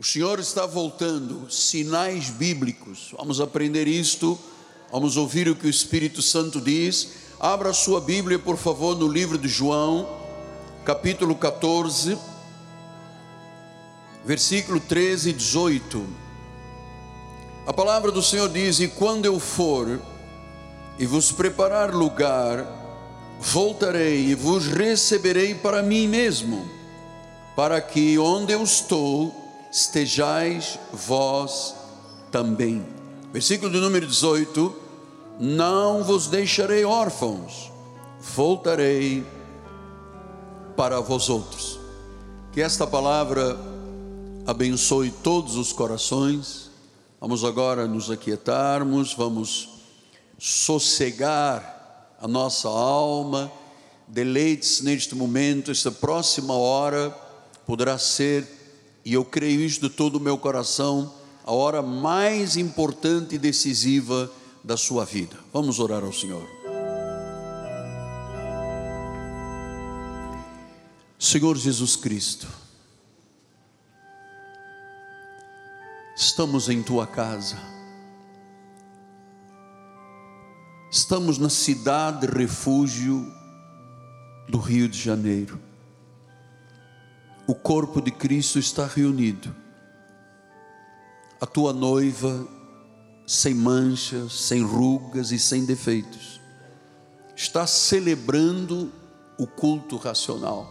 O Senhor está voltando, sinais bíblicos. Vamos aprender isto, vamos ouvir o que o Espírito Santo diz. Abra a sua Bíblia, por favor, no livro de João, capítulo 14, versículo 13 e 18. A palavra do Senhor diz: e quando eu for e vos preparar lugar, voltarei e vos receberei para mim mesmo, para que onde eu estou estejais vós também. Versículo de número 18: não vos deixarei órfãos, voltarei para vós outros. Que esta palavra abençoe todos os corações. Vamos agora nos aquietarmos, vamos sossegar a nossa alma. Deleites neste momento, esta próxima hora poderá ser, e eu creio isso de todo o meu coração, a hora mais importante e decisiva da sua vida. Vamos orar ao Senhor. Senhor Jesus Cristo, estamos em tua casa, estamos na cidade refúgio do Rio de Janeiro. O corpo de Cristo está reunido, a tua noiva, sem manchas, sem rugas e sem defeitos, está celebrando o culto racional,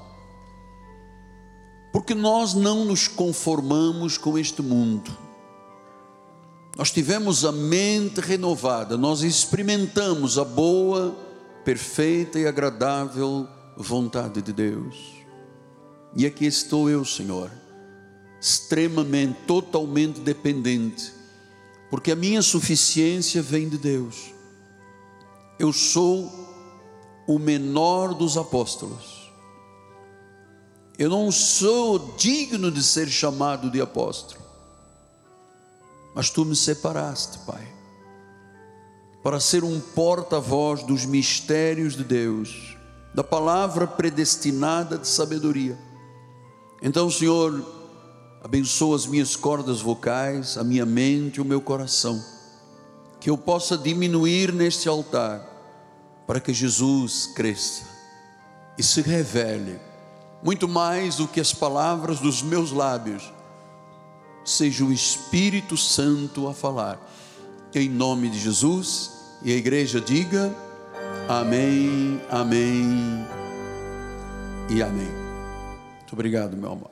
porque nós não nos conformamos com este mundo. Nós tivemos a mente renovada, nós experimentamos a boa, perfeita e agradável vontade de Deus. E aqui estou eu, Senhor, extremamente, totalmente dependente, porque a minha suficiência vem de Deus. Eu sou o menor dos apóstolos. Eu não sou digno de ser chamado de apóstolo, mas tu me separaste, Pai, para ser um porta-voz dos mistérios de Deus, da palavra predestinada de sabedoria. Então, Senhor, abençoa as minhas cordas vocais, a minha mente e o meu coração, que eu possa diminuir neste altar, para que Jesus cresça e se revele, muito mais do que as palavras dos meus lábios, seja o Espírito Santo a falar, em nome de Jesus. E a igreja diga: amém, amém e amém. Muito obrigado, meu amor.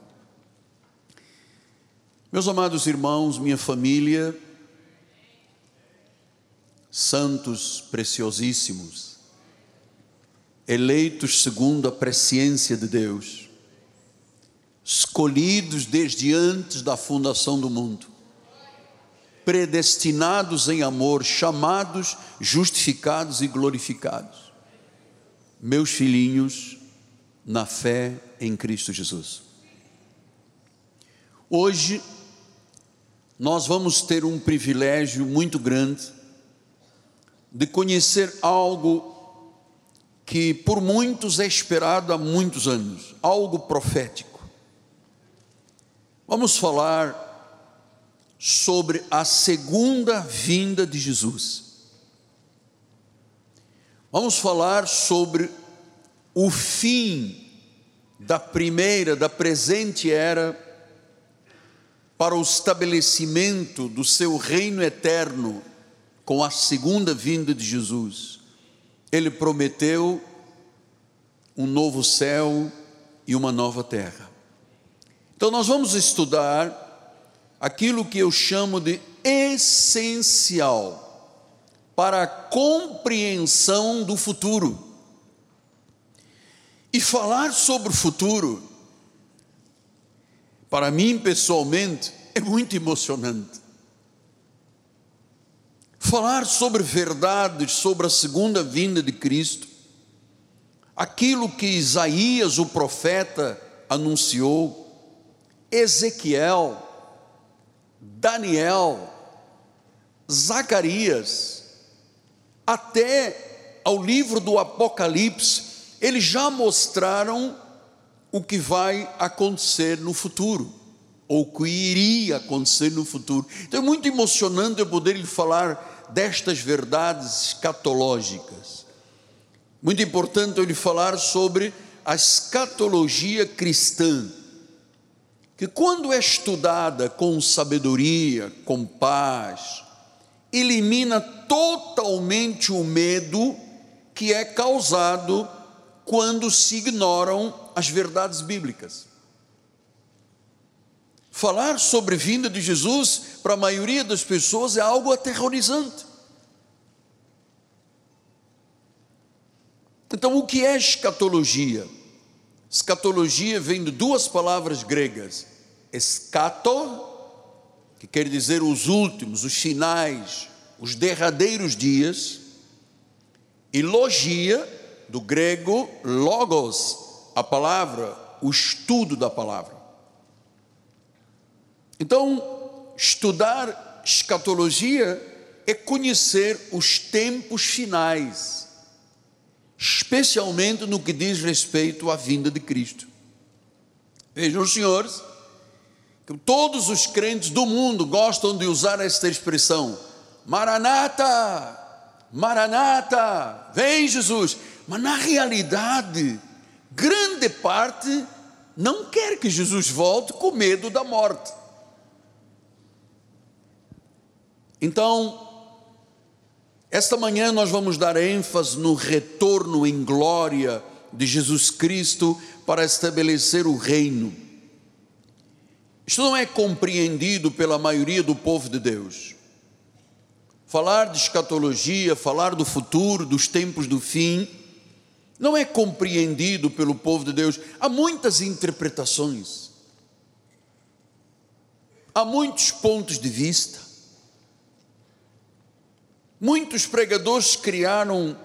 Meus amados irmãos, minha família, santos preciosíssimos, eleitos segundo a presciência de Deus, escolhidos desde antes da fundação do mundo, predestinados em amor, chamados, justificados e glorificados, meus filhinhos, na fé em Cristo Jesus. Hoje nós vamos ter um privilégio muito grande de conhecer algo que por muitos é esperado há muitos anos, algo profético. Vamos falar sobre a segunda vinda de Jesus. Vamos falar sobre o fim da presente era, para o estabelecimento do seu reino eterno com a segunda vinda de Jesus. Ele prometeu um novo céu e uma nova terra. Então nós vamos estudar aquilo que eu chamo de essencial para a compreensão do futuro. E falar sobre o futuro, para mim pessoalmente, é muito emocionante. Falar sobre verdades, sobre a segunda vinda de Cristo, aquilo que Isaías, o profeta, anunciou, Ezequiel, Daniel, Zacarias, até ao livro do Apocalipse, eles já mostraram o que vai acontecer no futuro. ou que iria acontecer no futuro. Então é muito emocionante eu poder lhe falar destas verdades escatológicas. Muito importante eu lhe falar sobre a escatologia cristã, que quando é estudada com sabedoria, com paz, elimina totalmente o medo que é causado quando se ignoram as verdades bíblicas. Falar sobre a vinda de Jesus, para a maioria das pessoas, é algo aterrorizante. Então, o que é escatologia? Escatologia vem de duas palavras gregas: escato, que quer dizer os últimos, os finais, os derradeiros dias, e logia, do grego logos, a palavra, o estudo da palavra. Então, estudar escatologia é conhecer os tempos finais, especialmente no que diz respeito à vinda de Cristo. Vejam, senhores, que todos os crentes do mundo gostam de usar esta expressão: Maranata, Maranata, vem Jesus. Mas na realidade, grande parte não quer que Jesus volte, com medo da morte. Então, esta manhã nós vamos dar ênfase no retorno em glória de Jesus Cristo para estabelecer o reino. Isto não é compreendido pela maioria do povo de Deus. Falar de escatologia, falar do futuro, dos tempos do fim, não é compreendido pelo povo de Deus. Há muitas interpretações, há muitos pontos de vista. Muitos pregadores criaram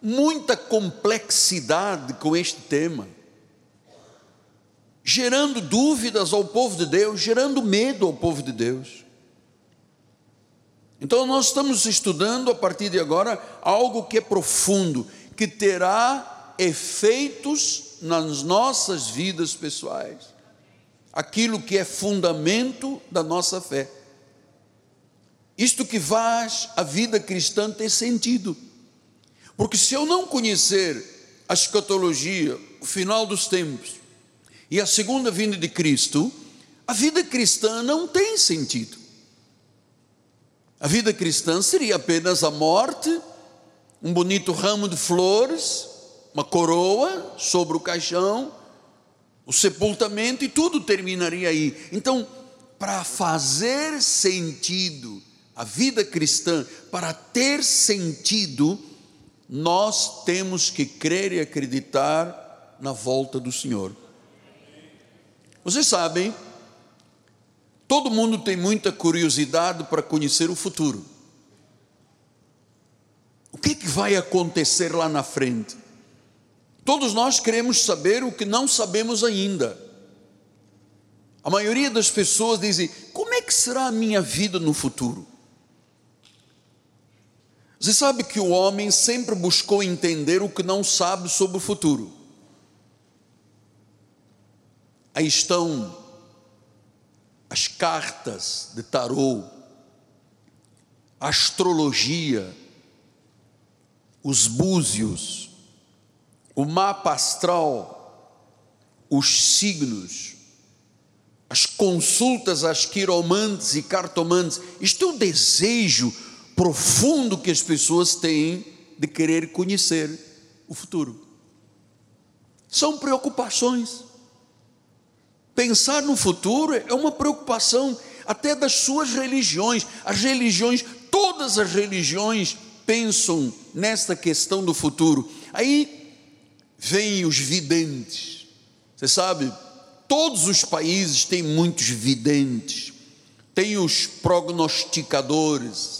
muita complexidade com este tema, gerando dúvidas ao povo de Deus, gerando medo ao povo de Deus. Então nós estamos estudando a partir de agora algo que é profundo, que terá efeitos nas nossas vidas pessoais, aquilo que é fundamento da nossa fé. Isto que faz a vida cristã ter sentido, porque se eu não conhecer a escatologia, o final dos tempos e a segunda vinda de Cristo, a vida cristã não tem sentido. A vida cristã seria apenas a morte, um bonito ramo de flores, uma coroa sobre o caixão, o sepultamento, e tudo terminaria aí. Então, para fazer sentido a vida cristã, para ter sentido, nós temos que crer e acreditar na volta do Senhor. Vocês sabem, todo mundo tem muita curiosidade para conhecer o futuro. O que é que vai acontecer lá na frente? Todos nós queremos saber o que não sabemos ainda. A maioria das pessoas dizem: como é que será a minha vida no futuro? Você sabe que o homem sempre buscou entender o que não sabe sobre o futuro. Aí estão as cartas de tarô, a astrologia, os búzios, o mapa astral, os signos, as consultas às quiromantes e cartomantes. Isto é um desejo profundo que as pessoas têm de querer conhecer o futuro. São preocupações. Pensar no futuro é uma preocupação até das suas religiões. As religiões, todas as religiões pensam nesta questão do futuro. Aí vêm os videntes. Você sabe, todos os países têm muitos videntes, tem os prognosticadores,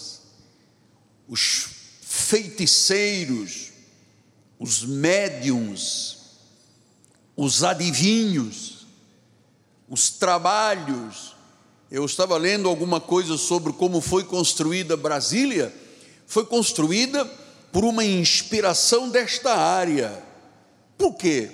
os feiticeiros, os médiums, os adivinhos, os trabalhos. Eu estava lendo alguma coisa sobre como foi construída Brasília. Foi construída por uma inspiração desta área. Por quê?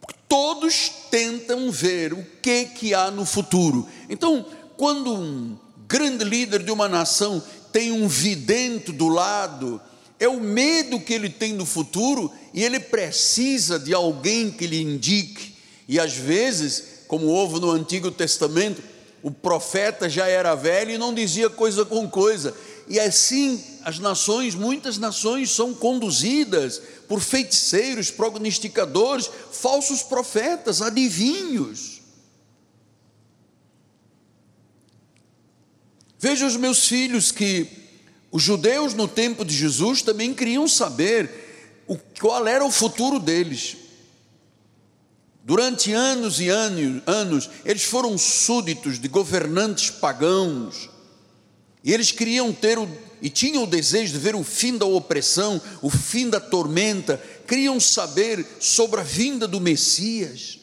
Porque todos tentam ver o que há no futuro. Então, quando um grande líder de uma nação tem um vidente do lado, é o medo que ele tem do futuro e ele precisa de alguém que lhe indique. E às vezes, como houve no Antigo Testamento, o profeta já era velho e não dizia coisa com coisa. E assim as nações, muitas nações são conduzidas por feiticeiros, prognosticadores, falsos profetas, adivinhos. Veja os meus filhos que os judeus no tempo de Jesus também queriam saber qual era o futuro deles. Durante anos e anos, eles foram súditos de governantes pagãos. E eles queriam tinham o desejo de ver o fim da opressão, o fim da tormenta, queriam saber sobre a vinda do Messias.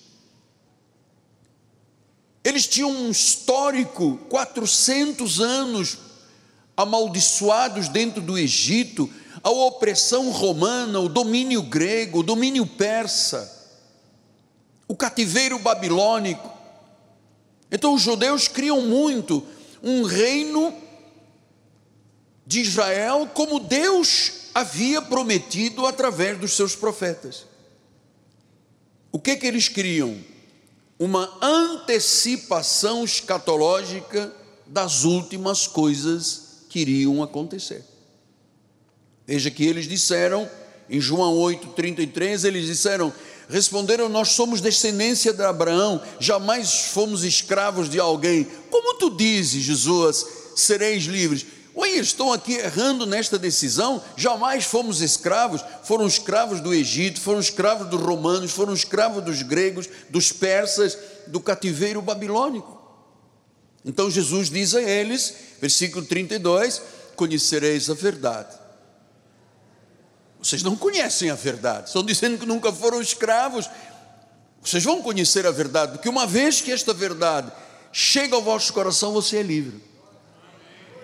Eles tinham um histórico, 400 anos amaldiçoados dentro do Egito, a opressão romana, o domínio grego, o domínio persa, o cativeiro babilônico. Então os judeus criam muito um reino de Israel, como Deus havia prometido através dos seus profetas. O que eles criam? Uma antecipação escatológica das últimas coisas que iriam acontecer. Veja que eles disseram, em João 8,33, eles disseram, responderam, nós somos descendência de Abraão, jamais fomos escravos de alguém. Como tu dizes, Jesus, sereis livres? Oi, estão aqui errando nesta decisão, jamais fomos escravos, foram escravos do Egito, foram escravos dos romanos, foram escravos dos gregos, dos persas, do cativeiro babilônico. Então Jesus diz a eles, versículo 32, conhecereis a verdade. Vocês não conhecem a verdade, estão dizendo que nunca foram escravos, vocês vão conhecer a verdade, porque uma vez que esta verdade chega ao vosso coração, você é livre.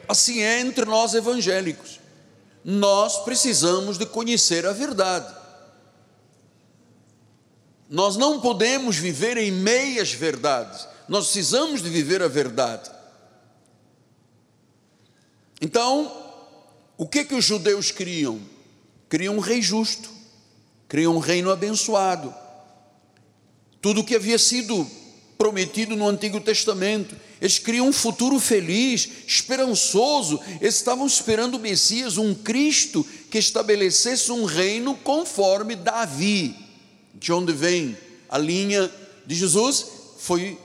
Assim é entre nós evangélicos, nós precisamos de conhecer a verdade, nós não podemos viver em meias verdades, nós precisamos de viver a verdade. Então, o que os judeus criam? Criam um rei justo, criam um reino abençoado, tudo o que havia sido prometido no Antigo Testamento. Eles criam um futuro feliz, esperançoso. Eles estavam esperando o Messias, um Cristo que estabelecesse um reino conforme Davi, de onde vem a linha de Jesus, foi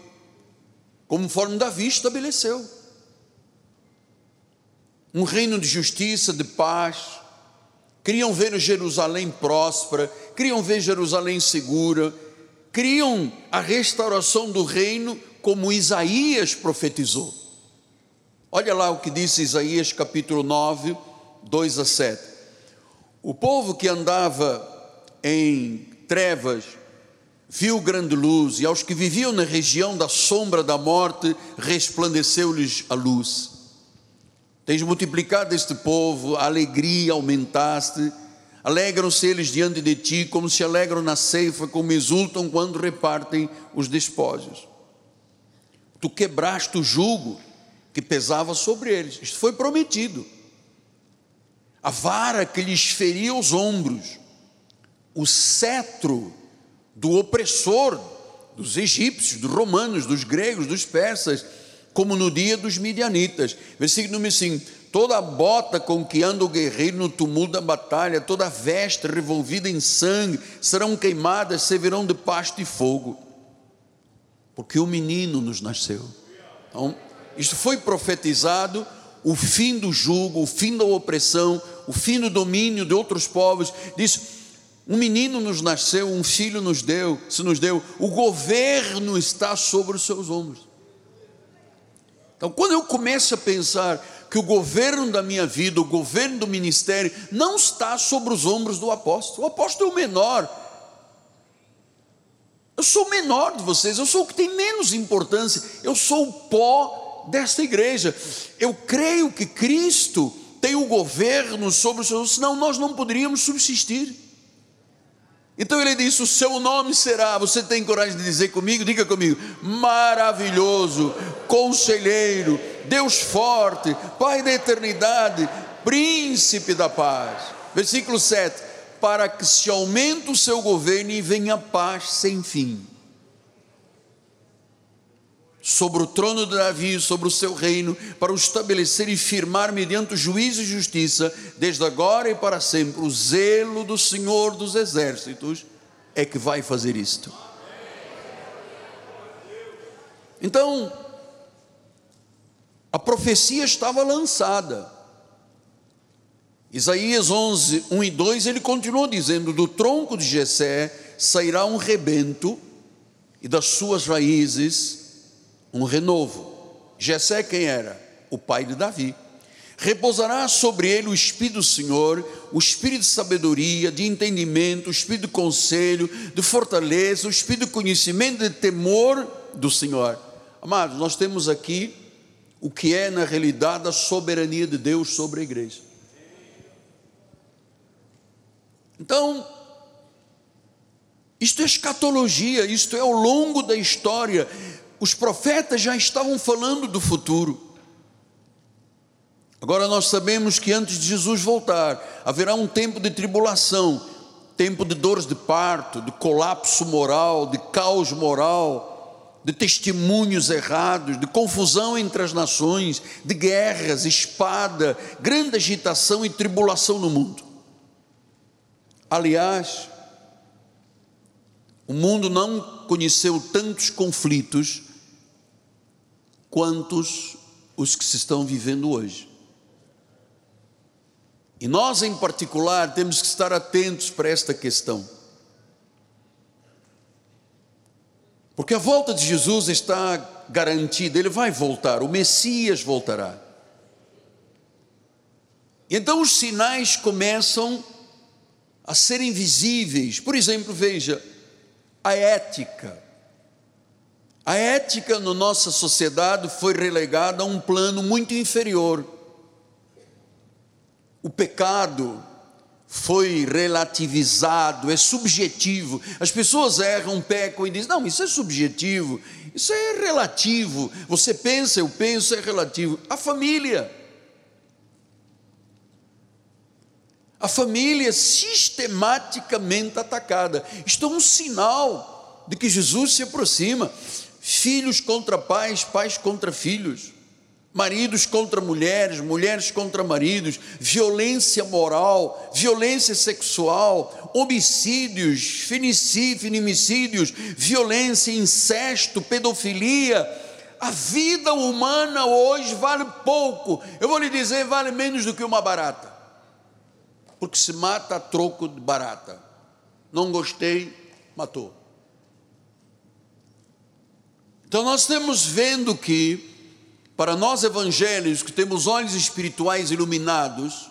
conforme Davi estabeleceu, um reino de justiça, de paz. Queriam ver Jerusalém próspera, queriam ver Jerusalém segura, criam a restauração do reino como Isaías profetizou. Olha lá o que disse Isaías capítulo 9, 2 a 7. O povo que andava em trevas viu grande luz, e aos que viviam na região da sombra da morte resplandeceu-lhes a luz. Tens multiplicado este povo, a alegria aumentaste. Alegram-se eles diante de ti, como se alegram na ceifa, como exultam quando repartem os despojos. Tu quebraste o jugo que pesava sobre eles. Isto foi prometido. A vara que lhes feria os ombros, o cetro do opressor, dos egípcios, dos romanos, dos gregos, dos persas, como no dia dos midianitas. Versículo número 5. Toda a bota com que anda o guerreiro no tumulto da batalha, toda a veste revolvida em sangue, serão queimadas, servirão de pasto e fogo, porque o menino nos nasceu. Então, isto foi profetizado, o fim do jugo, o fim da opressão, o fim do domínio de outros povos. Diz, um menino nos nasceu, um filho se nos deu, o governo está sobre os seus ombros. Então, quando eu começo a pensar que o governo da minha vida, o governo do ministério, não está sobre os ombros do apóstolo. O apóstolo é o menor. Eu sou o menor de vocês, eu sou o que tem menos importância, eu sou o pó desta igreja. Eu creio que Cristo tem o governo sobre os seus, senão nós não poderíamos subsistir. Então ele disse, o seu nome será, você tem coragem de dizer comigo? Diga comigo, maravilhoso, conselheiro, Deus forte, Pai da eternidade, príncipe da paz. Versículo 7, para que se aumente o seu governo e venha paz sem fim, sobre o trono de Davi, sobre o seu reino, para o estabelecer e firmar mediante o juízo e justiça, desde agora e para sempre. O zelo do Senhor dos exércitos é que vai fazer isto. Então, a profecia estava lançada. Isaías 11, 1 e 2, ele continuou dizendo, do tronco de Jessé sairá um rebento, e das suas raízes um renovo. Jessé quem era? O pai de Davi. Repousará sobre ele o Espírito do Senhor, o Espírito de sabedoria, de entendimento, o Espírito de conselho, de fortaleza, o Espírito de conhecimento, de temor do Senhor. Amados, nós temos aqui o que é na realidade a soberania de Deus sobre a igreja. Então, isto é escatologia, isto é ao longo da história. Os profetas já estavam falando do futuro. Agora nós sabemos que antes de Jesus voltar, haverá um tempo de tribulação, tempo de dores de parto, de colapso moral, de caos moral, de testemunhos errados, de confusão entre as nações, de guerras, espada, grande agitação e tribulação no mundo. Aliás, o mundo não conheceu tantos conflitos quantos os que se estão vivendo hoje. E nós, em particular, temos que estar atentos para esta questão. Porque a volta de Jesus está garantida, ele vai voltar, o Messias voltará. Então os sinais começam a serem visíveis. Por exemplo, veja, a ética. A ética na nossa sociedade foi relegada a um plano muito inferior. O pecado foi relativizado, é subjetivo. As pessoas erram, pecam e dizem, não, isso é subjetivo, isso é relativo. Você pensa, eu penso, é relativo. A família. A família sistematicamente atacada. Isto é um sinal de que Jesus se aproxima. Filhos contra pais, pais contra filhos. Maridos contra mulheres, mulheres contra maridos. Violência moral, violência sexual, homicídios, feminicídios, violência, incesto, pedofilia. A vida humana hoje vale pouco. Eu vou lhe dizer, vale menos do que uma barata. Porque se mata a troco de barata. Não gostei, matou. Então nós estamos vendo que, para nós evangélicos que temos olhos espirituais iluminados,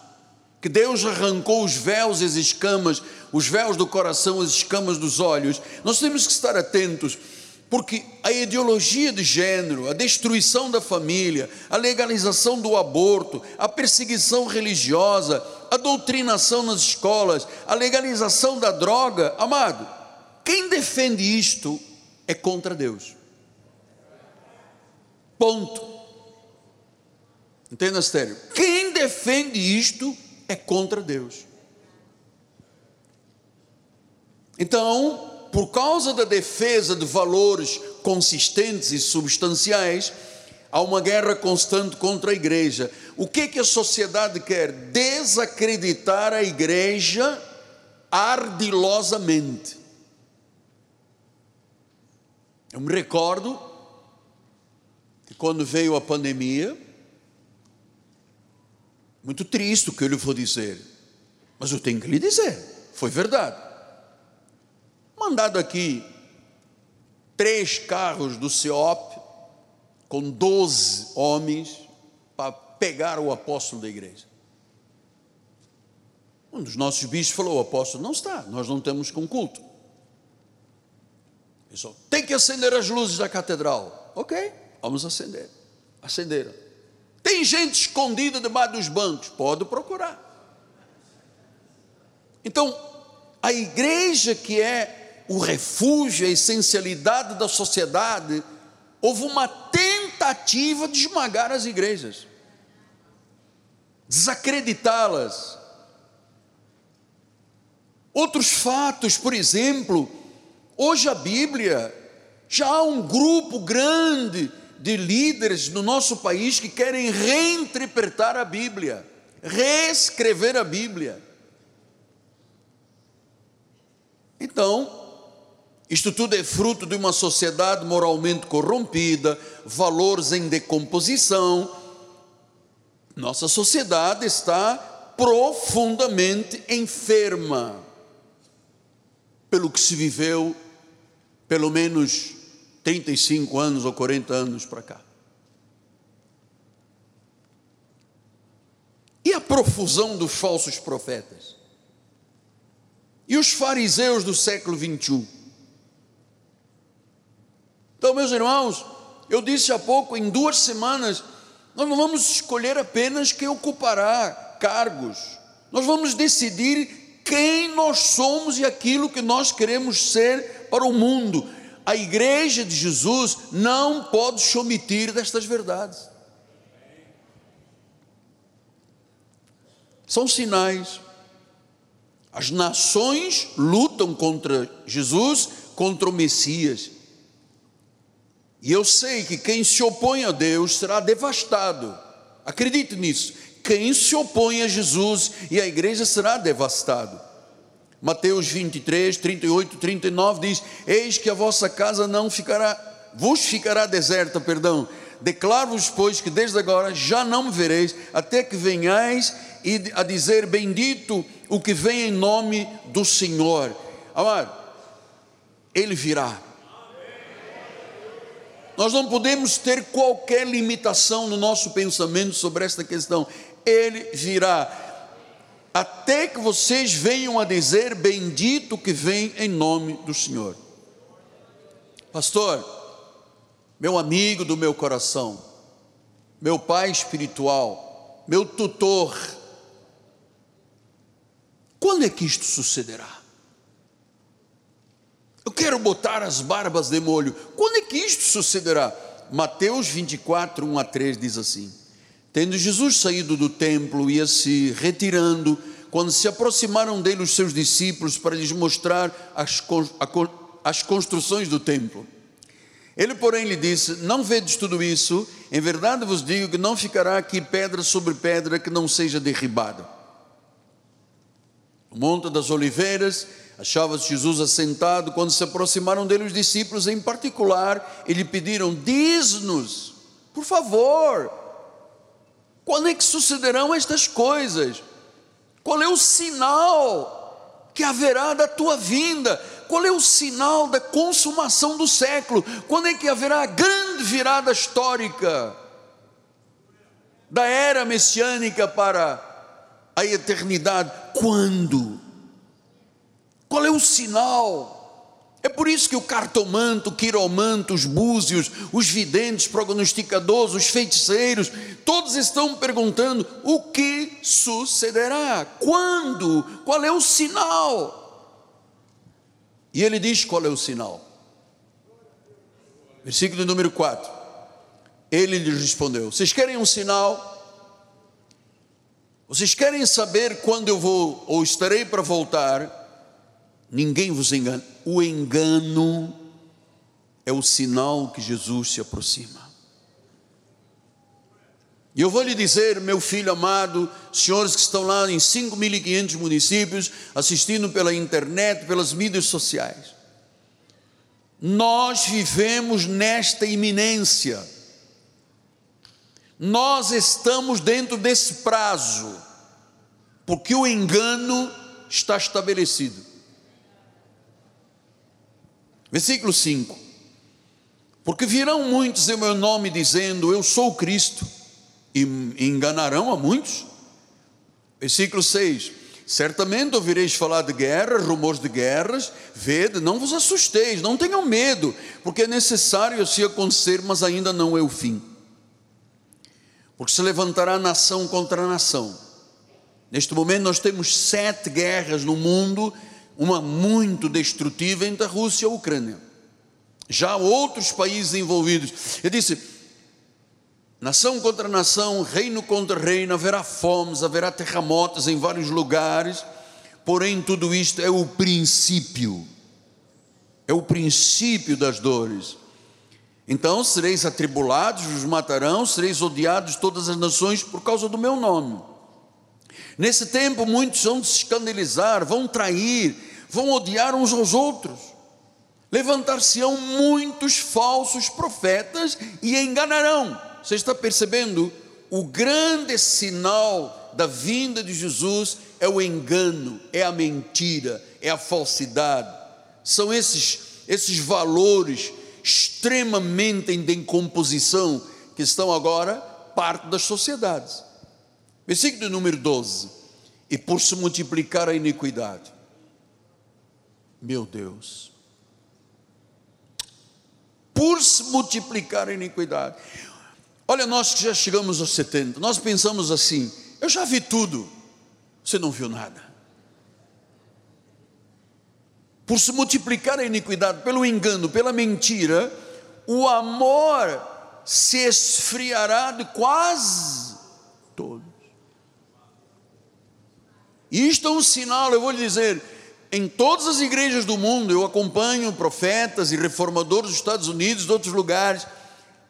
que Deus arrancou os véus e as escamas, os véus do coração, as escamas dos olhos, nós temos que estar atentos, porque a ideologia de gênero, a destruição da família, a legalização do aborto, a perseguição religiosa, a doutrinação nas escolas, a legalização da droga, amado, quem defende isto é contra Deus. Ponto. Entenda sério. Quem defende isto é contra Deus. Então, por causa da defesa de valores consistentes e substanciais, há uma guerra constante contra a igreja. O que é que a sociedade quer? Desacreditar a igreja ardilosamente. Eu me recordo que quando veio a pandemia, muito triste o que eu lhe vou dizer, mas eu tenho que lhe dizer, foi verdade. Mandado aqui 3 carros do CEOP com 12 homens para pegar o apóstolo da igreja. Um dos nossos bispos falou, o apóstolo não está, nós não temos com culto. Pessoal, tem que acender as luzes da catedral. Ok, vamos acender. Acenderam. Tem gente escondida debaixo dos bancos, pode procurar. Então, A igreja, que é o refúgio, a essencialidade da sociedade, houve uma tentativa de esmagar as igrejas, desacreditá-las. Outros fatos, por exemplo, hoje a Bíblia, já há um grupo grande de líderes no nosso país que querem reinterpretar a Bíblia, reescrever a Bíblia. Então, isto tudo é fruto de uma sociedade moralmente corrompida, valores em decomposição. Nossa sociedade está profundamente enferma pelo que se viveu pelo menos 35 anos ou 40 anos para cá. E a profusão dos falsos profetas? E os fariseus do século XXI? Então, meus irmãos, eu disse há pouco, em 2 semanas, nós não vamos escolher apenas quem ocupará cargos. Nós vamos decidir quem nós somos e aquilo que nós queremos ser para o mundo. A igreja de Jesus não pode se omitir destas verdades. São sinais. As nações lutam contra Jesus, contra o Messias. E eu sei que quem se opõe a Deus será devastado. Acredite nisso. Quem se opõe a Jesus e a igreja será devastado. Mateus 23, 38, 39 diz: eis que a vossa casa não ficará, vos ficará deserta, perdão. Declaro-vos, pois, que desde agora já não me vereis, até que venhais e a dizer: bendito o que vem em nome do Senhor. Amado, ele virá. Nós não podemos ter qualquer limitação no nosso pensamento sobre esta questão. Ele virá. Até que vocês venham a dizer: bendito que vem em nome do Senhor. Pastor, meu amigo do meu coração, meu pai espiritual, meu tutor, quando é que isto sucederá? Eu quero botar as barbas de molho. Quando é que isto sucederá? Mateus 24, 1 a 3 diz assim: tendo Jesus saído do templo, ia se retirando, quando se aproximaram dele os seus discípulos para lhes mostrar as construções do templo. Ele, porém, lhe disse: não vedes tudo isso? Em verdade vos digo que não ficará aqui pedra sobre pedra que não seja derribada. No Monte das Oliveiras achava-se Jesus assentado, quando se aproximaram dele os discípulos em particular, e lhe pediram: diz-nos, por favor, quando é que sucederão estas coisas? Qual é o sinal que haverá da tua vinda? Qual é o sinal da consumação do século? Quando é que haverá a grande virada histórica da era messiânica para a eternidade? Quando? Qual é o sinal? É por isso que o cartomante, o quiromante, os búzios, os videntes, prognosticadores, os feiticeiros, todos estão perguntando: o que sucederá? Quando? Qual é o sinal? E ele diz qual é o sinal. Versículo número 4. Ele lhes respondeu: vocês querem um sinal? Vocês querem saber quando eu vou ou estarei para voltar? Ninguém vos engana. O engano é o sinal que Jesus se aproxima. E eu vou lhe dizer, meu filho amado, senhores que estão lá em 5.500 municípios, assistindo pela internet, pelas mídias sociais, nós vivemos nesta iminência. Nós estamos dentro desse prazo, porque o engano está estabelecido. Versículo 5: porque virão muitos em meu nome dizendo: eu sou o Cristo, e enganarão a muitos. Versículo 6: certamente ouvireis falar de guerras, rumores de guerras. Vede, não vos assusteis, não tenham medo, porque é necessário se acontecer, mas ainda não é o fim. Porque se levantará nação contra nação. Neste momento nós temos 7 guerras no mundo, uma muito destrutiva entre a Rússia e a Ucrânia. Já outros países envolvidos. Ele disse, nação contra nação, reino contra reino, haverá fomes, haverá terremotos em vários lugares, porém tudo isto é o princípio. É o princípio das dores. Então sereis atribulados, vos matarão, sereis odiados todas as nações por causa do meu nome. Nesse tempo muitos vão se escandalizar, vão trair, vão odiar uns aos outros. Levantar-se-ão muitos falsos profetas e enganarão. Você está percebendo? O grande sinal da vinda de Jesus é o engano, é a mentira, é a falsidade. São esses valores extremamente em decomposição que estão agora parte das sociedades. Versículo número 12. E por se multiplicar a iniquidade. Meu Deus. Por se multiplicar a iniquidade. Olha, nós que já chegamos aos 70, nós pensamos assim, eu já vi tudo, você não viu nada. Por se multiplicar a iniquidade, pelo engano, pela mentira, o amor se esfriará de quase todos. Isto é um sinal, eu vou lhe dizer, em todas as igrejas do mundo, eu acompanho profetas e reformadores dos Estados Unidos, de outros lugares,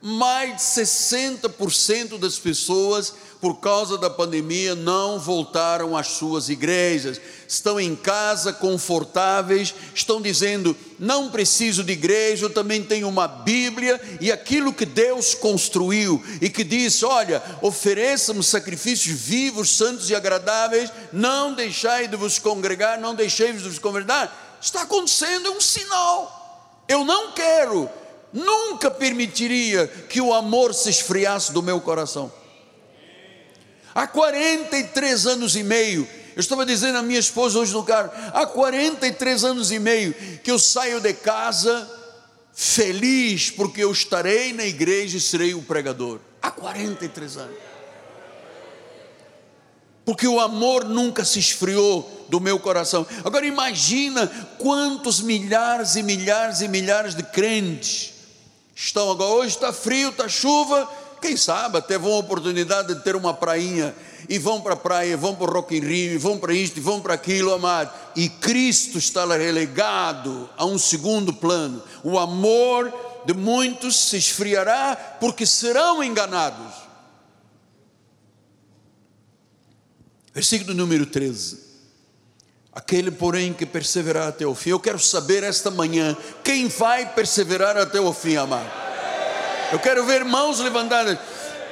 mais de 60% das pessoas, por causa da pandemia, não voltaram às suas igrejas, estão em casa confortáveis, estão dizendo, não preciso de igreja, eu também tenho uma Bíblia, e aquilo que Deus construiu, e que disse, olha, ofereça-me sacrifícios vivos, santos e agradáveis, não deixai de vos congregar, não deixei-vos de vos convidar, está acontecendo, é um sinal, eu não quero, nunca permitiria que o amor se esfriasse do meu coração. Há 43 anos e meio, eu estava dizendo à minha esposa hoje no carro, há 43 anos e meio que eu saio de casa feliz, porque eu estarei na igreja e serei o pregador. Há 43 anos. Porque o amor nunca se esfriou do meu coração. Agora imagina quantos milhares e milhares e milhares de crentes estão agora, hoje está frio, está chuva, quem sabe até vão a oportunidade de ter uma prainha, e vão para a praia, vão para o Rock in Rio, e vão para isto, e vão para aquilo, amado, e Cristo está relegado a um segundo plano. O amor de muitos se esfriará, porque serão enganados. Versículo número 13. Aquele, porém, que perseverar até o fim. Eu quero saber esta manhã, quem vai perseverar até o fim, amado? Eu quero ver mãos levantadas.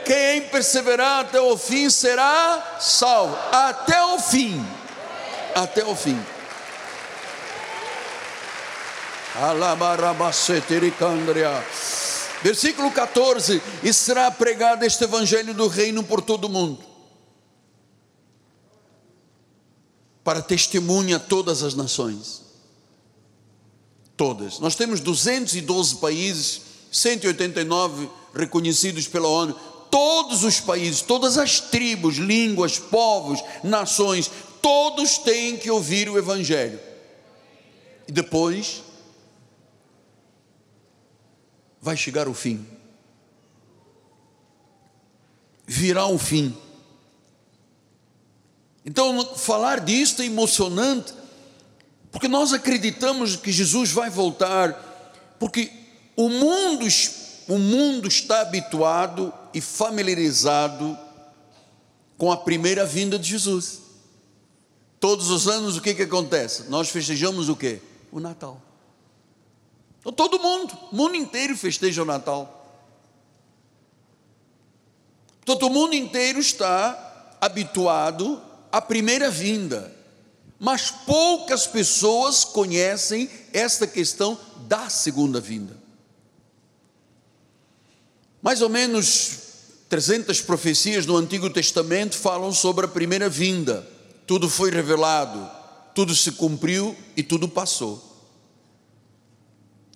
Quem perseverar até o fim será salvo. Até o fim. Até o fim. Versículo 14. E será pregado este evangelho do reino por todo o mundo, para testemunha a todas as nações. Todas. Nós temos 212 países, 189 reconhecidos pela ONU, todos os países, todas as tribos, línguas, povos, nações, todos têm que ouvir o evangelho. E depois vai chegar o fim. Virá o fim. Então falar disto é emocionante, porque nós acreditamos que Jesus vai voltar, porque o mundo está habituado e familiarizado com a primeira vinda de Jesus. Todos os anos o que acontece? Nós festejamos o quê? O Natal. Então, o mundo inteiro festeja o Natal. Todo o mundo inteiro está habituado à primeira vinda, mas poucas pessoas conhecem esta questão da segunda vinda. Mais ou menos 300 profecias no Antigo Testamento falam sobre a primeira vinda. Tudo foi revelado, tudo se cumpriu e tudo passou.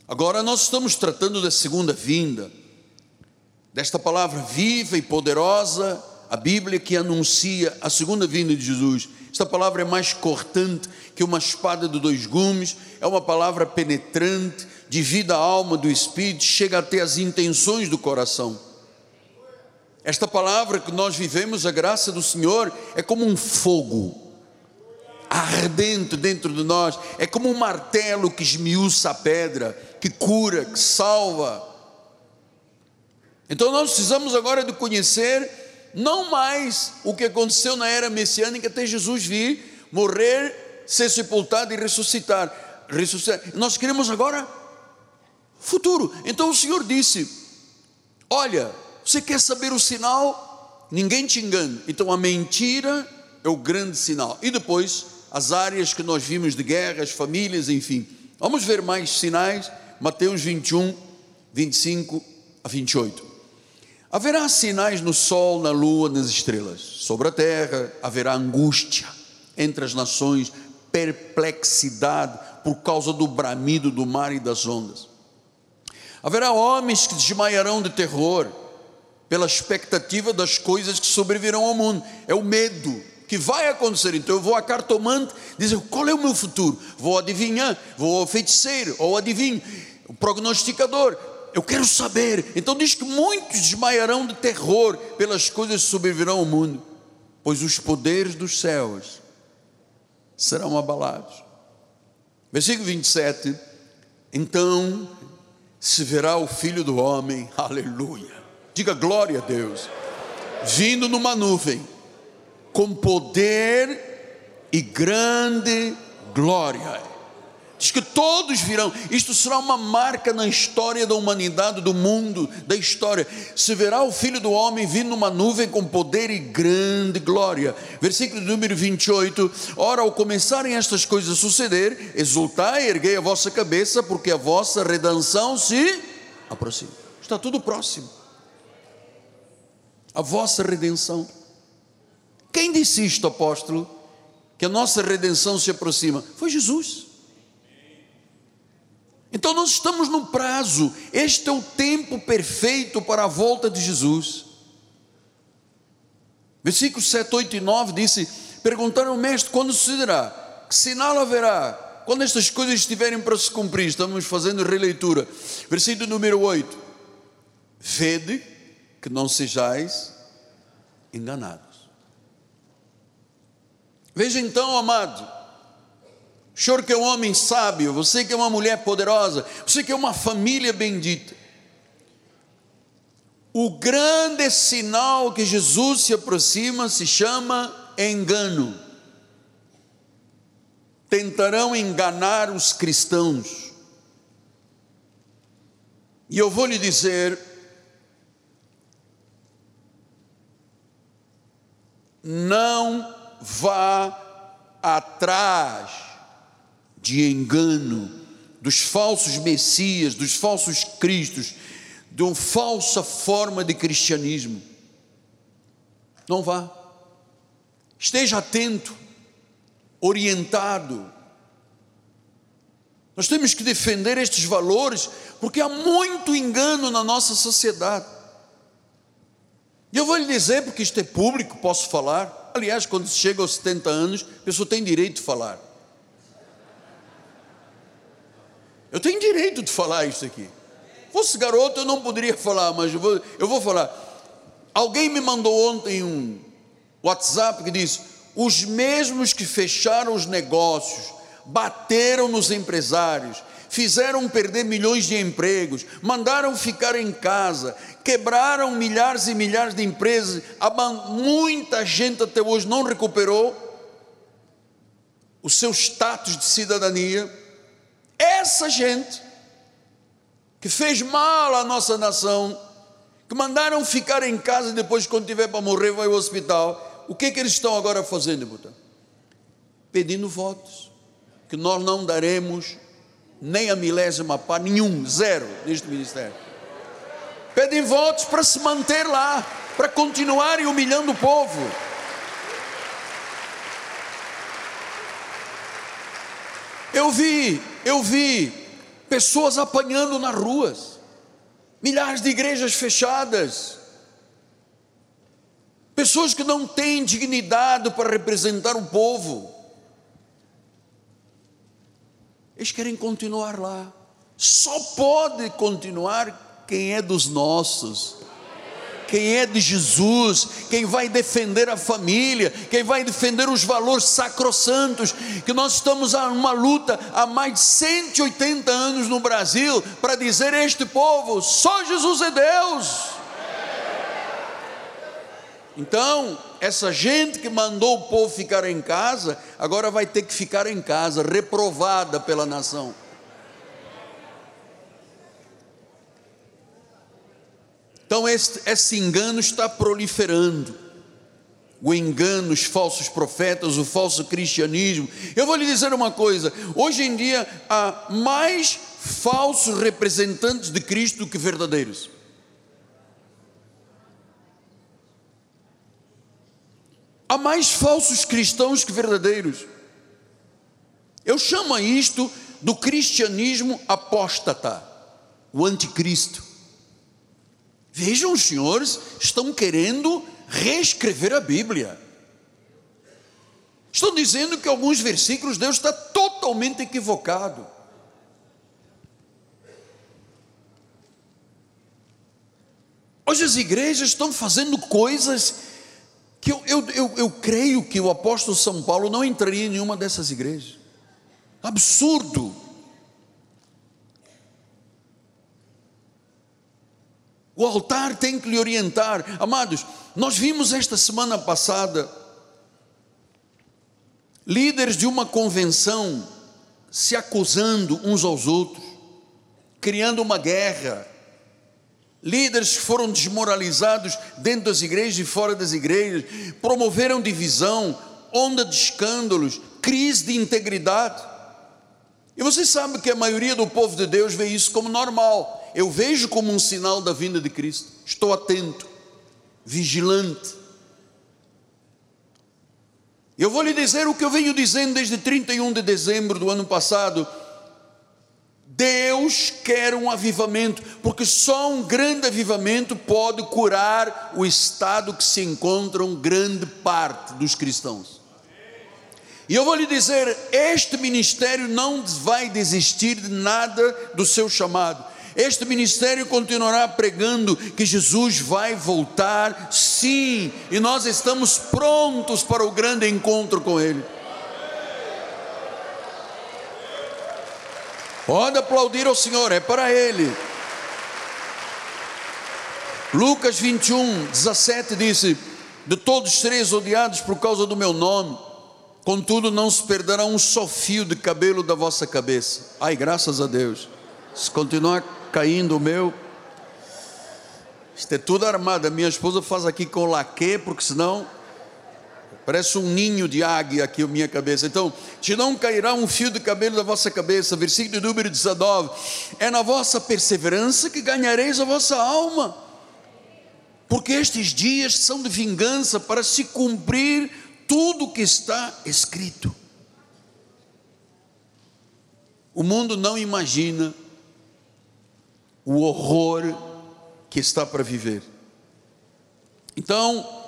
Agora nós estamos tratando da segunda vinda, desta palavra viva e poderosa, a Bíblia que anuncia a segunda vinda de Jesus. Esta palavra é mais cortante que uma espada de dois gumes, é uma palavra penetrante, divide a alma do espírito, chega até as intenções do coração. Esta palavra que nós vivemos, a graça do Senhor, é como um fogo ardente dentro de nós, é como um martelo que esmiuça a pedra, que cura, que salva. Então nós precisamos agora de conhecer não mais o que aconteceu na era messiânica até Jesus vir, morrer, ser sepultado e ressuscitar. Nós queremos agora futuro. Então o Senhor disse: olha, você quer saber o sinal? Ninguém te engana. Então a mentira é o grande sinal. E depois as áreas que nós vimos de guerras, famílias, enfim. Vamos ver mais sinais. Mateus 21, 25 a 28. Haverá sinais no sol, na lua, nas estrelas. Sobre a terra haverá angústia entre as nações, perplexidade por causa do bramido do mar e das ondas. Haverá homens que desmaiarão de terror pela expectativa das coisas que sobrevirão ao mundo. É o medo que vai acontecer. Então eu vou a cartomante dizer: qual é o meu futuro? Vou adivinhar, vou ao feiticeiro, ou adivinho, o prognosticador. Eu quero saber. Então diz que muitos desmaiarão de terror pelas coisas que sobrevirão ao mundo, pois os poderes dos céus serão abalados. Versículo 27. Então se verá o Filho do Homem, aleluia, diga glória a Deus, vindo numa nuvem, com poder e grande glória. Diz que todos virão. Isto será uma marca na história da humanidade, do mundo, da história. Se verá o Filho do Homem vindo numa nuvem com poder e grande glória. Versículo número 28. Ora, ao começarem estas coisas a suceder, exultai, erguei a vossa cabeça, porque a vossa redenção se aproxima. Está tudo próximo. A vossa redenção. Quem disse isto, apóstolo? Que a nossa redenção se aproxima? Foi Jesus. Então nós estamos no prazo. Este é o tempo perfeito para a volta de Jesus. Versículos 7, 8 e 9 disse: perguntaram ao mestre, quando sucederá? Que sinal haverá? Quando estas coisas estiverem para se cumprir. Estamos fazendo releitura. Versículo número 8. Vede que não sejais enganados. Veja então, amado, o senhor que é um homem sábio, você que é uma mulher poderosa, você que é uma família bendita, o grande sinal que Jesus se aproxima se chama engano. Tentarão enganar os cristãos, e eu vou lhe dizer, não vá atrás de engano, dos falsos messias, dos falsos cristos, de uma falsa forma de cristianismo. Não vá. Esteja atento, orientado. Nós temos que defender estes valores, porque há muito engano na nossa sociedade. E eu vou lhe dizer, porque isto é público, posso falar. Aliás, quando se chega aos 70 anos, a pessoa tem direito de falar. Eu tenho direito de falar isso aqui. Fosse garoto, eu não poderia falar, mas eu vou falar. Alguém me mandou ontem um WhatsApp que diz: os mesmos que fecharam os negócios, bateram nos empresários, fizeram perder milhões de empregos, mandaram ficar em casa, quebraram milhares e milhares de empresas, muita gente até hoje não recuperou o seu status de cidadania. Essa gente que fez mal à nossa nação, que mandaram ficar em casa e depois, quando tiver para morrer, vai ao hospital. O que é que eles estão agora fazendo, deputado? Pedindo votos, que nós não daremos nem a milésima parte, nenhum, zero, deste ministério. Pedem votos para se manter lá, para continuarem humilhando o povo. Eu vi pessoas apanhando nas ruas, milhares de igrejas fechadas, pessoas que não têm dignidade para representar o povo, eles querem continuar lá. Só pode continuar quem é dos nossos, quem é de Jesus, quem vai defender a família, quem vai defender os valores sacrossantos, que nós estamos a uma luta há mais de 180 anos no Brasil, para dizer a este povo: só Jesus é Deus. Então, essa gente que mandou o povo ficar em casa, agora vai ter que ficar em casa, reprovada pela nação. Então, esse engano está proliferando. O engano, os falsos profetas, o falso cristianismo. Eu vou lhe dizer uma coisa: hoje em dia há mais falsos representantes de Cristo do que verdadeiros. Há mais falsos cristãos que verdadeiros. Eu chamo a isto do cristianismo apóstata, o anticristo. Vejam, os senhores estão querendo reescrever a Bíblia. Estão dizendo que alguns versículos Deus está totalmente equivocado. Hoje as igrejas estão fazendo coisas que eu creio que o apóstolo São Paulo não entraria em nenhuma dessas igrejas. Absurdo! O altar tem que lhe orientar. Amados, nós vimos esta semana passada líderes de uma convenção se acusando uns aos outros, criando uma guerra. Líderes que foram desmoralizados dentro das igrejas e fora das igrejas, promoveram divisão, onda de escândalos, crise de integridade. E você sabe que a maioria do povo de Deus vê isso como normal. Eu vejo como um sinal da vinda de Cristo. Estou atento, vigilante. Eu vou lhe dizer o que eu venho dizendo desde 31 de dezembro do ano passado: Deus quer um avivamento, porque só um grande avivamento pode curar o estado que se encontra em grande parte dos cristãos. E eu vou lhe dizer, este ministério não vai desistir de nada do seu chamado. Este ministério continuará pregando que Jesus vai voltar, sim, e nós estamos prontos para o grande encontro com Ele. Pode aplaudir ao Senhor, é para Ele. Lucas 21, 17 disse: de todos três odiados por causa do meu nome, contudo não se perderá um só fio de cabelo da vossa cabeça. Ai, graças a Deus, se continuar caindo o meu, isto é tudo armado. A minha esposa faz aqui com laque, porque senão parece um ninho de águia aqui a minha cabeça. Então, te não cairá um fio de cabelo da vossa cabeça. Versículo de número 19: é na vossa perseverança que ganhareis a vossa alma, porque estes dias são de vingança, para se cumprir tudo o que está escrito. O mundo não imagina o horror que está para viver. Então,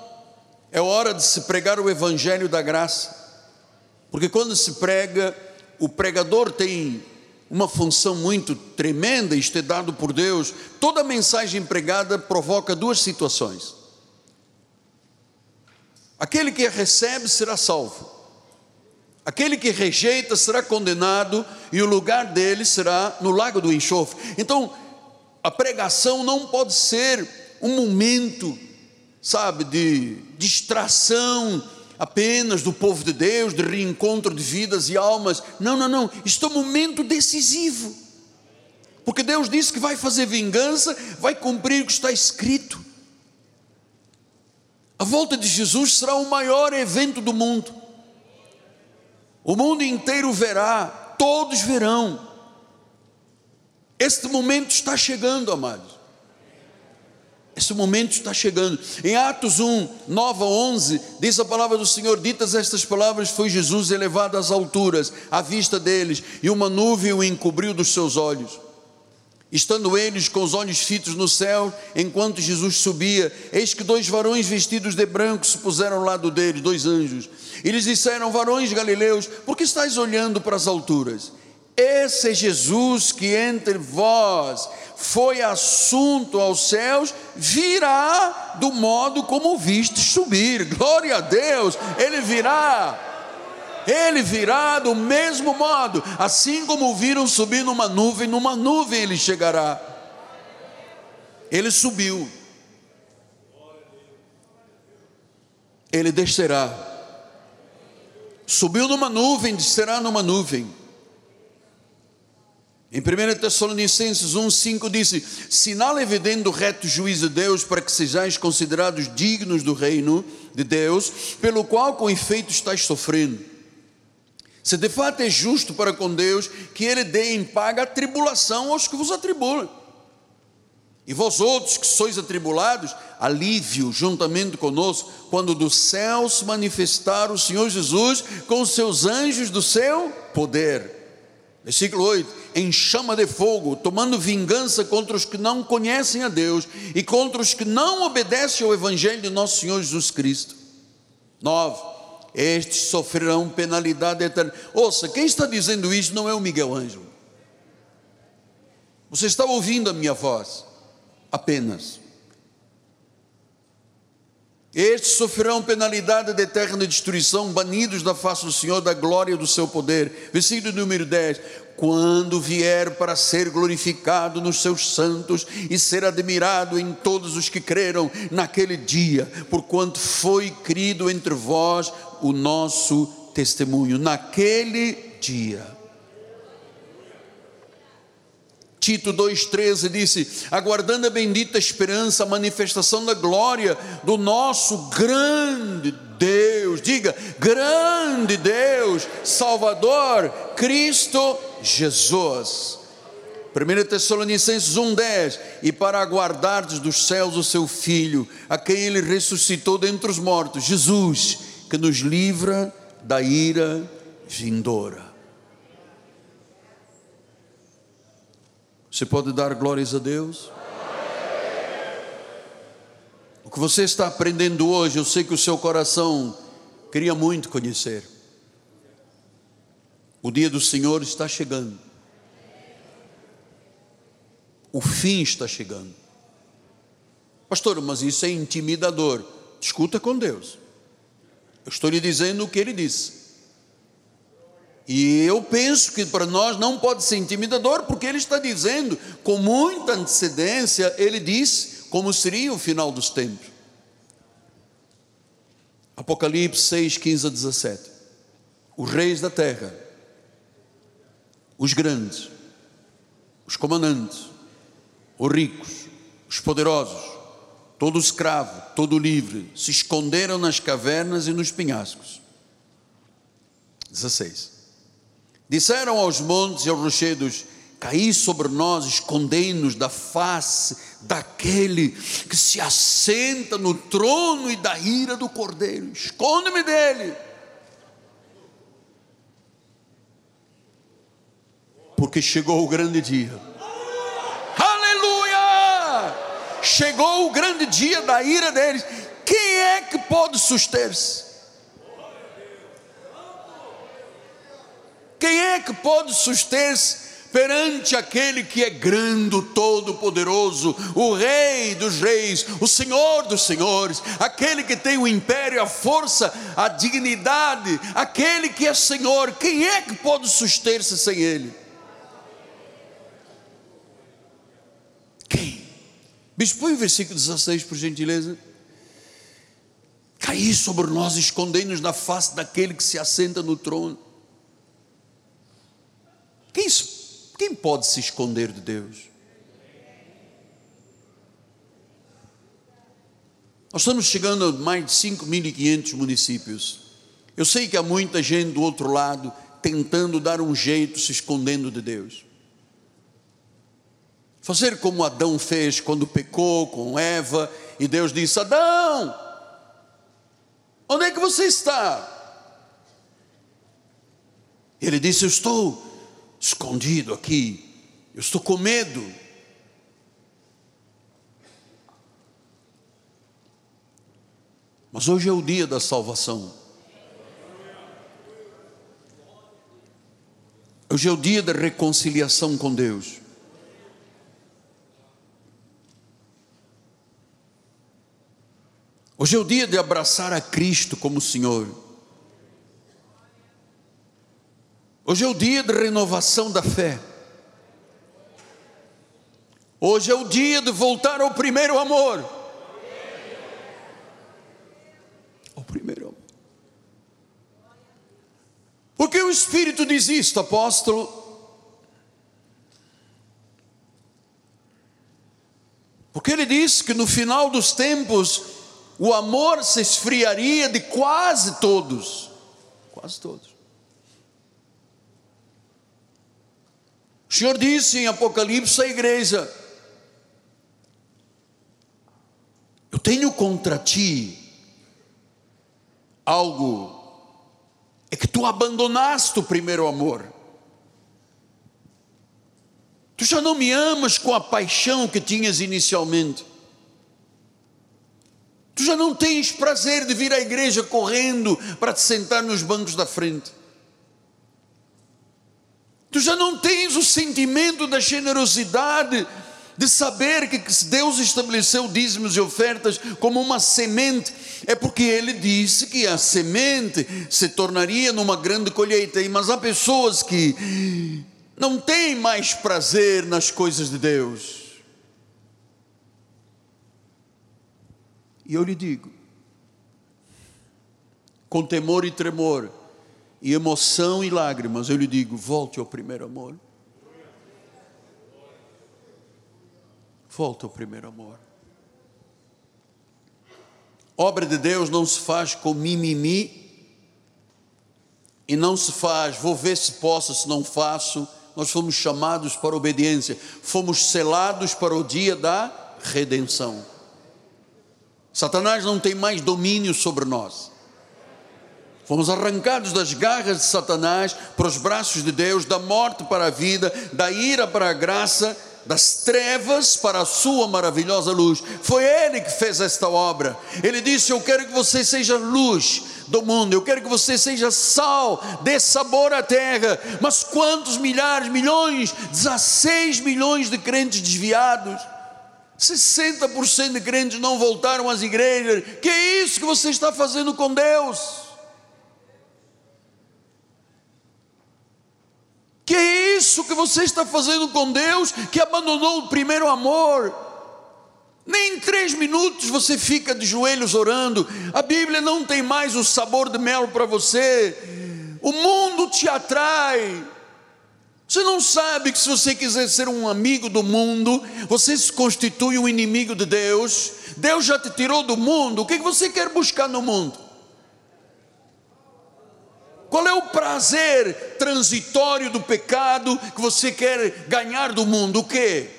é hora de se pregar o evangelho da graça, porque quando se prega, o pregador tem uma função muito tremenda, isto é dado por Deus. Toda mensagem pregada provoca duas situações: aquele que a recebe será salvo, aquele que rejeita será condenado, e o lugar dele será no lago do enxofre. Então, a pregação não pode ser um momento, sabe, de distração apenas do povo de Deus, de reencontro de vidas e almas. Não, não, não, isto é um momento decisivo, porque Deus disse que vai fazer vingança, vai cumprir o que está escrito. A volta de Jesus será o maior evento do mundo. O mundo inteiro verá, todos verão. Este momento está chegando, amados. Esse momento está chegando. Em Atos 1, 9 a 11, diz a palavra do Senhor: ditas estas palavras, foi Jesus elevado às alturas, à vista deles, e uma nuvem o encobriu dos seus olhos. Estando eles com os olhos fitos no céu, enquanto Jesus subia, eis que dois varões vestidos de branco se puseram ao lado dele, dois anjos. E lhes disseram: varões galileus, por que estáis olhando para as alturas? Esse é Jesus que entre vós foi assunto aos céus, virá do modo como o viste subir. Glória a Deus, ele virá. Ele virá do mesmo modo, assim como o viram subir numa nuvem ele chegará. Ele subiu, ele descerá. Subiu numa nuvem, descerá numa nuvem. Em 1 Tessalonicenses 1,5 disse: sinal evidente do reto juízo de Deus, para que sejais considerados dignos do reino de Deus, pelo qual com efeito estáis sofrendo. Se de fato é justo para com Deus que ele dê em paga a tribulação aos que vos atribulam, e vós outros que sois atribulados, alívio juntamente conosco, quando do céu se manifestar o Senhor Jesus com os seus anjos do seu poder. Versículo 8, em chama de fogo, tomando vingança contra os que não conhecem a Deus e contra os que não obedecem ao evangelho de nosso Senhor Jesus Cristo. 9, estes sofrerão penalidade eterna. Ouça, quem está dizendo isso não é o Miguel Ângelo. Você está ouvindo a minha voz apenas. Estes sofrerão penalidade de eterna destruição, banidos da face do Senhor, da glória do seu poder. Versículo número 10, quando vier para ser glorificado nos seus santos e ser admirado em todos os que creram naquele dia, porquanto foi crido entre vós o nosso testemunho. Naquele dia. Tito 2,13 disse: aguardando a bendita esperança, a manifestação da glória do nosso grande Deus, diga, grande Deus, Salvador, Cristo Jesus. 1 Tessalonicenses 1,10, e para aguardardes dos céus o seu Filho, a quem ele ressuscitou dentre os mortos, Jesus, que nos livra da ira vindoura. Você pode dar glórias a Deus? O que você está aprendendo hoje, eu sei que o seu coração queria muito conhecer. O dia do Senhor está chegando. O fim está chegando. Pastor, mas isso é intimidador. Discuta com Deus. Eu estou lhe dizendo o que ele disse. E eu penso que para nós não pode ser intimidador, porque ele está dizendo, com muita antecedência, ele diz como seria o final dos tempos. Apocalipse 6, 15 a 17. Os reis da terra, os grandes, os comandantes, os ricos, os poderosos, todo escravo, todo livre, se esconderam nas cavernas e nos penhascos. 16. Disseram aos montes e aos rochedos: caí sobre nós, escondei-nos da face daquele que se assenta no trono e da ira do cordeiro. Esconde-me dele, porque chegou o grande dia. Aleluia! Chegou o grande dia da ira deles. Quem é que pode suster-se? Quem é que pode suster-se perante aquele que é grande, todo-poderoso, o Rei dos reis, o Senhor dos senhores, aquele que tem o império, a força, a dignidade, aquele que é Senhor? Quem é que pode suster-se sem ele? Quem? Bispo, põe o versículo 16, por gentileza. Caí sobre nós, escondei-nos na face daquele que se assenta no trono. Quem pode se esconder de Deus? Nós estamos chegando a mais de 5.500 municípios. Eu sei que há muita gente do outro lado tentando dar um jeito, se escondendo de Deus. Fazer como Adão fez quando pecou com Eva, e Deus disse: Adão, onde é que você está? Ele disse: eu estou escondido aqui, eu estou com medo, Mas hoje é o dia da salvação. Hoje é o dia da reconciliação com Deus. Hoje é o dia de abraçar a Cristo como Senhor. Hoje é o dia de renovação da fé. Hoje é o dia de voltar ao primeiro amor. Ao primeiro amor. Por que o Espírito diz isto, apóstolo? Porque ele diz que no final dos tempos o amor se esfriaria de quase todos. Quase todos. O Senhor disse em Apocalipse à igreja: eu tenho contra ti algo, é que tu abandonaste o primeiro amor. Tu já não me amas com a paixão que tinhas inicialmente. Tu já não tens prazer de vir à igreja correndo para te sentar nos bancos da frente. Tu já não tens o sentimento da generosidade, de saber que Deus estabeleceu dízimos e ofertas como uma semente. É porque Ele disse que a semente se tornaria numa grande colheita. Mas há pessoas que não têm mais prazer nas coisas de Deus. E eu lhe digo, com temor e tremor, e emoção e lágrimas, eu lhe digo: volte ao primeiro amor. Volte ao primeiro amor. Obra de Deus não se faz com mimimi, e não se faz, vou ver se posso, se não faço. Nós fomos chamados para a obediência, fomos selados para o dia da redenção. Satanás não tem mais domínio sobre nós. Fomos arrancados das garras de Satanás para os braços de Deus, da morte para a vida, da ira para a graça, das trevas para a sua maravilhosa luz. Foi Ele que fez esta obra. Ele disse: eu quero que você seja luz do mundo, eu quero que você seja sal, dê sabor à terra. Mas quantos milhares, milhões, 16 milhões de crentes desviados, 60% de crentes não voltaram às igrejas. Que é isso que você está fazendo com Deus? Que é isso que você está fazendo com Deus, que abandonou o primeiro amor? Nem 3 minutos você fica de joelhos orando. A Bíblia não tem mais o sabor de mel para você. O mundo te atrai. Você não sabe que se você quiser ser um amigo do mundo, você se constitui um inimigo de Deus. Deus já te tirou do mundo. O que você quer buscar no mundo? Qual é o prazer transitório do pecado que você quer ganhar do mundo? O quê?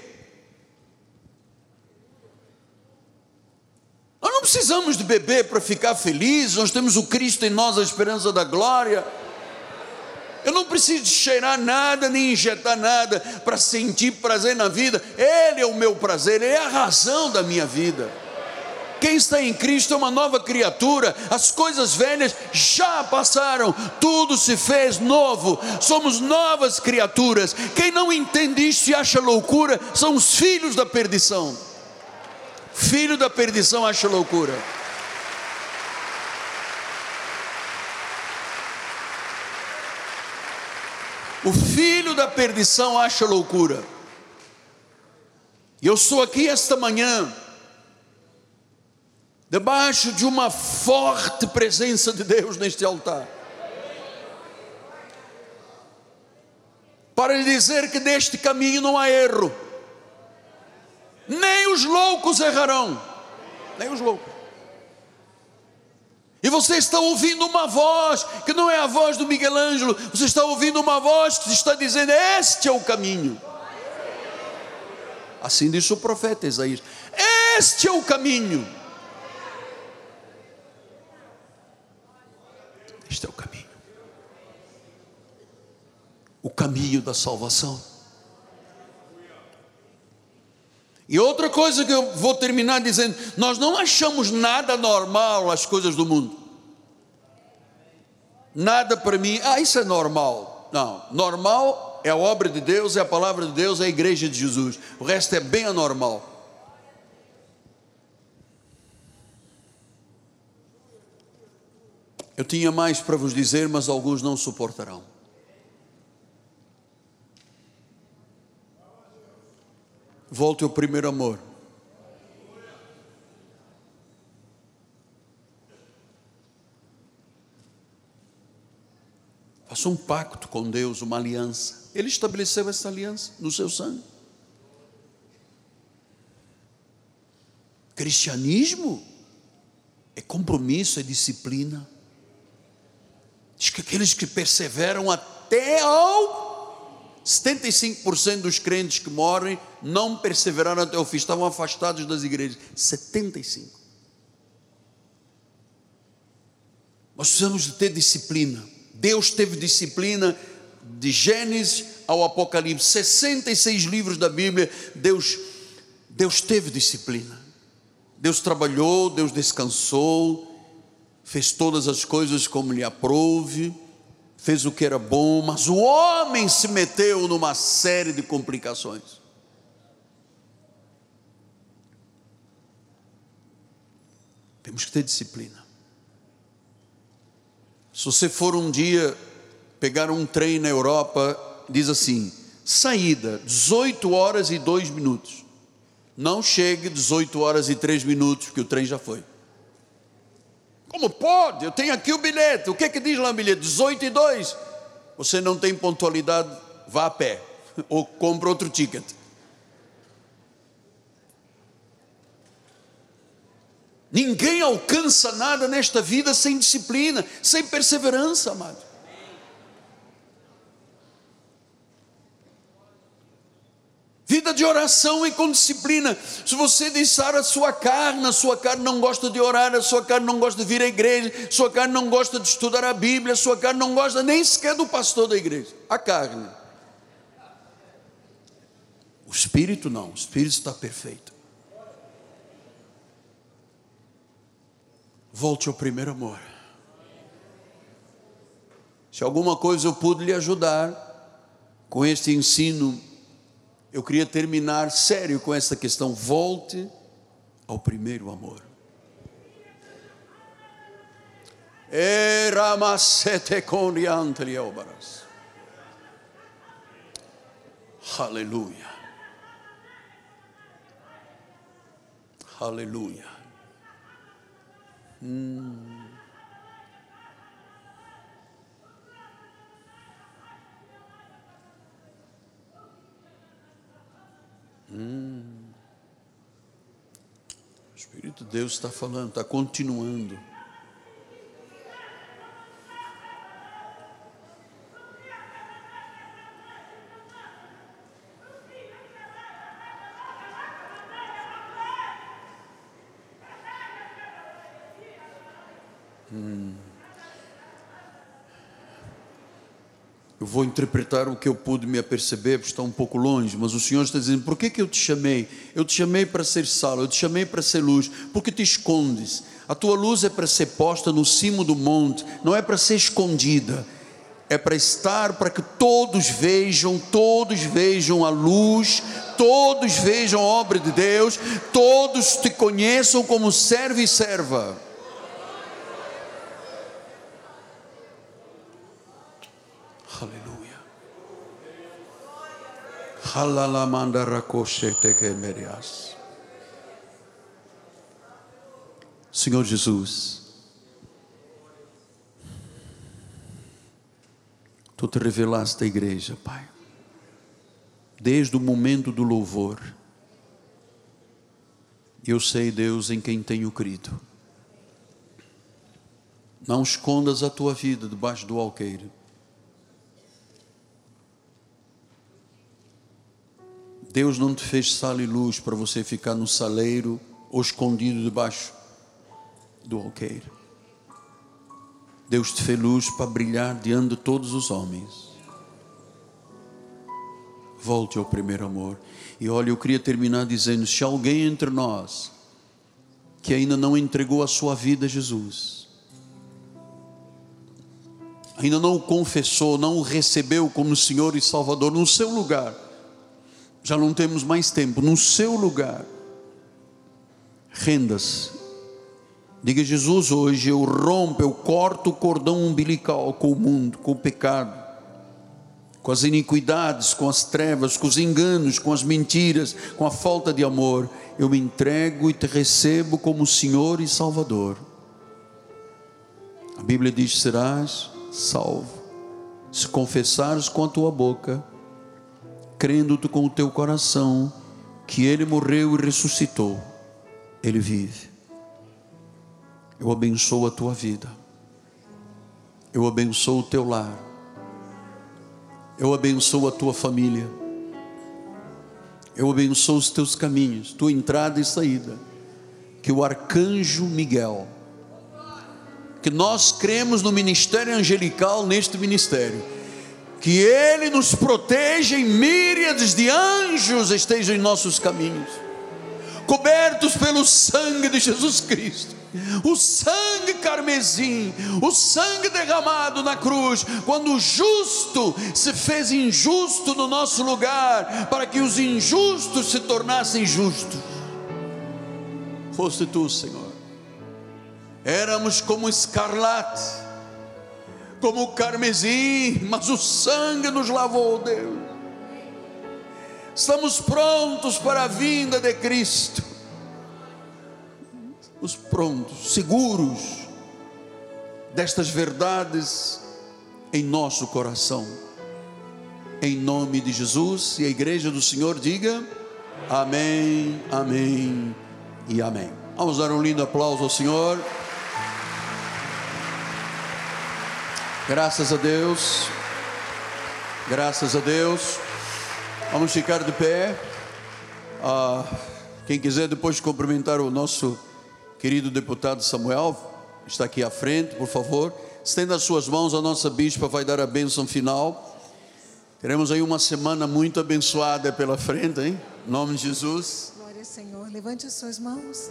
Nós não precisamos de beber para ficar feliz. Nós temos o Cristo em nós, a esperança da glória. Eu não preciso cheirar nada, nem injetar nada para sentir prazer na vida. Ele é o meu prazer, Ele é a razão da minha vida. Quem está em Cristo é uma nova criatura. As coisas velhas já passaram, tudo se fez novo. Somos novas criaturas. Quem não entende isso e acha loucura, são os filhos da perdição. Filho da perdição acha loucura. O filho da perdição acha loucura. E eu sou aqui esta manhã, debaixo de uma forte presença de Deus neste altar, para lhe dizer que neste caminho não há erro. Nem os loucos errarão. Nem os loucos. E você está ouvindo uma voz que não é a voz do Miguel Ângelo. Você está ouvindo uma voz que está dizendo: este é o caminho. Assim disse o profeta Isaías: este é o caminho. Este é o caminho. O caminho da salvação. E outra coisa que eu vou terminar dizendo, nós não achamos nada normal as coisas do mundo. Nada para mim, isso é normal. Não, normal é a obra de Deus, é a palavra de Deus, é a igreja de Jesus. O resto é bem anormal. Eu tinha mais para vos dizer, mas alguns não suportarão. Volte ao primeiro amor. Faça um pacto com Deus, uma aliança. Ele estabeleceu essa aliança no seu sangue. Cristianismo é compromisso, é disciplina. Diz que aqueles que perseveram até ao 75% dos crentes que morrem não perseveraram até o fim, estavam afastados das igrejas. 75%. Nós precisamos de ter disciplina. Deus teve disciplina de Gênesis ao Apocalipse. 66 livros da Bíblia, Deus teve disciplina. Deus trabalhou, Deus descansou, fez todas as coisas como lhe aprouve, fez o que era bom, mas o homem se meteu numa série de complicações. Temos que ter disciplina. Se você for um dia pegar um trem na Europa, diz assim, saída 18h02, não chegue 18h03, porque o trem já foi. Como pode? Eu tenho aqui o bilhete. O que é que diz lá o bilhete? 18h02. Você não tem pontualidade, vá a pé ou compra outro ticket. Ninguém alcança nada nesta vida sem disciplina, sem perseverança, amado. Vida de oração e com disciplina. Se você deixar a sua carne não gosta de orar, a sua carne não gosta de vir à igreja, a sua carne não gosta de estudar a Bíblia, a sua carne não gosta nem sequer do pastor da igreja. A carne. O espírito não, o espírito está perfeito. Volte ao primeiro amor. Se alguma coisa eu pude lhe ajudar com este ensino, eu queria terminar sério com essa questão. Volte ao primeiro amor. Aleluia. Aleluia. O Espírito de Deus está falando, está continuando. Eu vou interpretar o que eu pude me aperceber, porque está um pouco longe, mas o Senhor está dizendo, por que eu te chamei? Eu te chamei para ser sal, eu te chamei para ser luz, porque te escondes? A tua luz é para ser posta no cimo do monte, não é para ser escondida, é para estar, para que todos vejam a luz, todos vejam a obra de Deus, todos te conheçam como servo e serva. Aleluia. Senhor Jesus, Tu te revelaste à igreja, Pai, desde o momento do louvor. Eu sei, Deus, em quem tenho crido. Não escondas a Tua vida debaixo do alqueire. Deus não te fez sal e luz para você ficar no saleiro ou escondido debaixo do alqueire. Deus te fez luz para brilhar diante de todos os homens. volte ao primeiro amor. E olha, eu queria terminar dizendo, se alguém entre nós que ainda não entregou a sua vida a Jesus, ainda não o confessou, não o recebeu como Senhor e Salvador, no seu lugar, já não temos mais tempo, no seu lugar, renda-se, diga: Jesus, hoje eu rompo, eu corto o cordão umbilical com o mundo, com o pecado, com as iniquidades, com as trevas, com os enganos, com as mentiras, com a falta de amor. Eu me entrego e te recebo como Senhor e Salvador. A Bíblia diz: serás salvo, se confessares com a tua boca, crendo-te com o teu coração, que Ele morreu e ressuscitou, Ele vive. Eu abençoo a tua vida, eu abençoo o teu lar, eu abençoo a tua família, eu abençoo os teus caminhos, tua entrada e saída. Que o arcanjo Miguel, que nós cremos no ministério angelical, neste ministério, que ele nos proteja e miríades de anjos estejam em nossos caminhos, cobertos pelo sangue de Jesus Cristo, o sangue carmesim, o sangue derramado na cruz, quando o justo se fez injusto no nosso lugar, para que os injustos se tornassem justos. Foste tu, Senhor. Éramos como escarlate, como carmesim, mas o sangue nos lavou, Deus. Estamos prontos para a vinda de Cristo, os prontos, seguros destas verdades em nosso coração, em nome de Jesus. E a igreja do Senhor diga: amém, amém e amém. Vamos dar um lindo aplauso ao Senhor. Graças a Deus, graças a Deus. Vamos ficar de pé. Quem quiser depois cumprimentar o nosso querido deputado Samuel, está aqui à frente, por favor. Estenda as suas mãos, a nossa bispa vai dar a bênção final. Teremos aí uma semana muito abençoada pela frente, hein? Em nome de Jesus. Glória ao Senhor. Levante as suas mãos.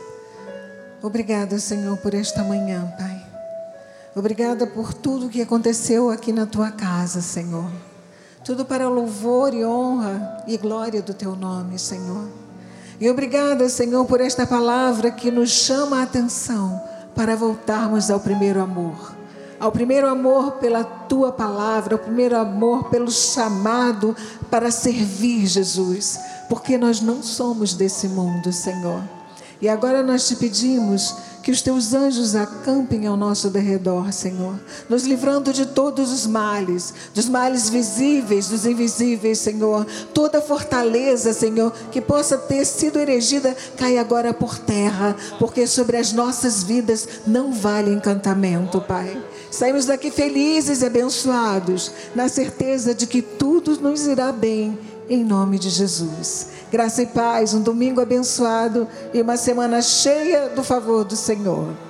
Obrigada, Senhor, por esta manhã, Pai. Obrigada por tudo que aconteceu aqui na tua casa, Senhor. Tudo para louvor e honra e glória do teu nome, Senhor. E obrigada, Senhor, por esta palavra que nos chama a atenção para voltarmos ao primeiro amor. Ao primeiro amor pela tua palavra, ao primeiro amor pelo chamado para servir, Jesus. Porque nós não somos desse mundo, Senhor. E agora nós te pedimos que os teus anjos acampem ao nosso derredor, Senhor, nos livrando de todos os males, dos males visíveis, dos invisíveis, Senhor. Toda fortaleza, Senhor, que possa ter sido erigida, cai agora por terra, porque sobre as nossas vidas não vale encantamento, Pai. Saímos daqui felizes e abençoados, na certeza de que tudo nos irá bem, em nome de Jesus. Graça e paz, um domingo abençoado e uma semana cheia do favor do Senhor.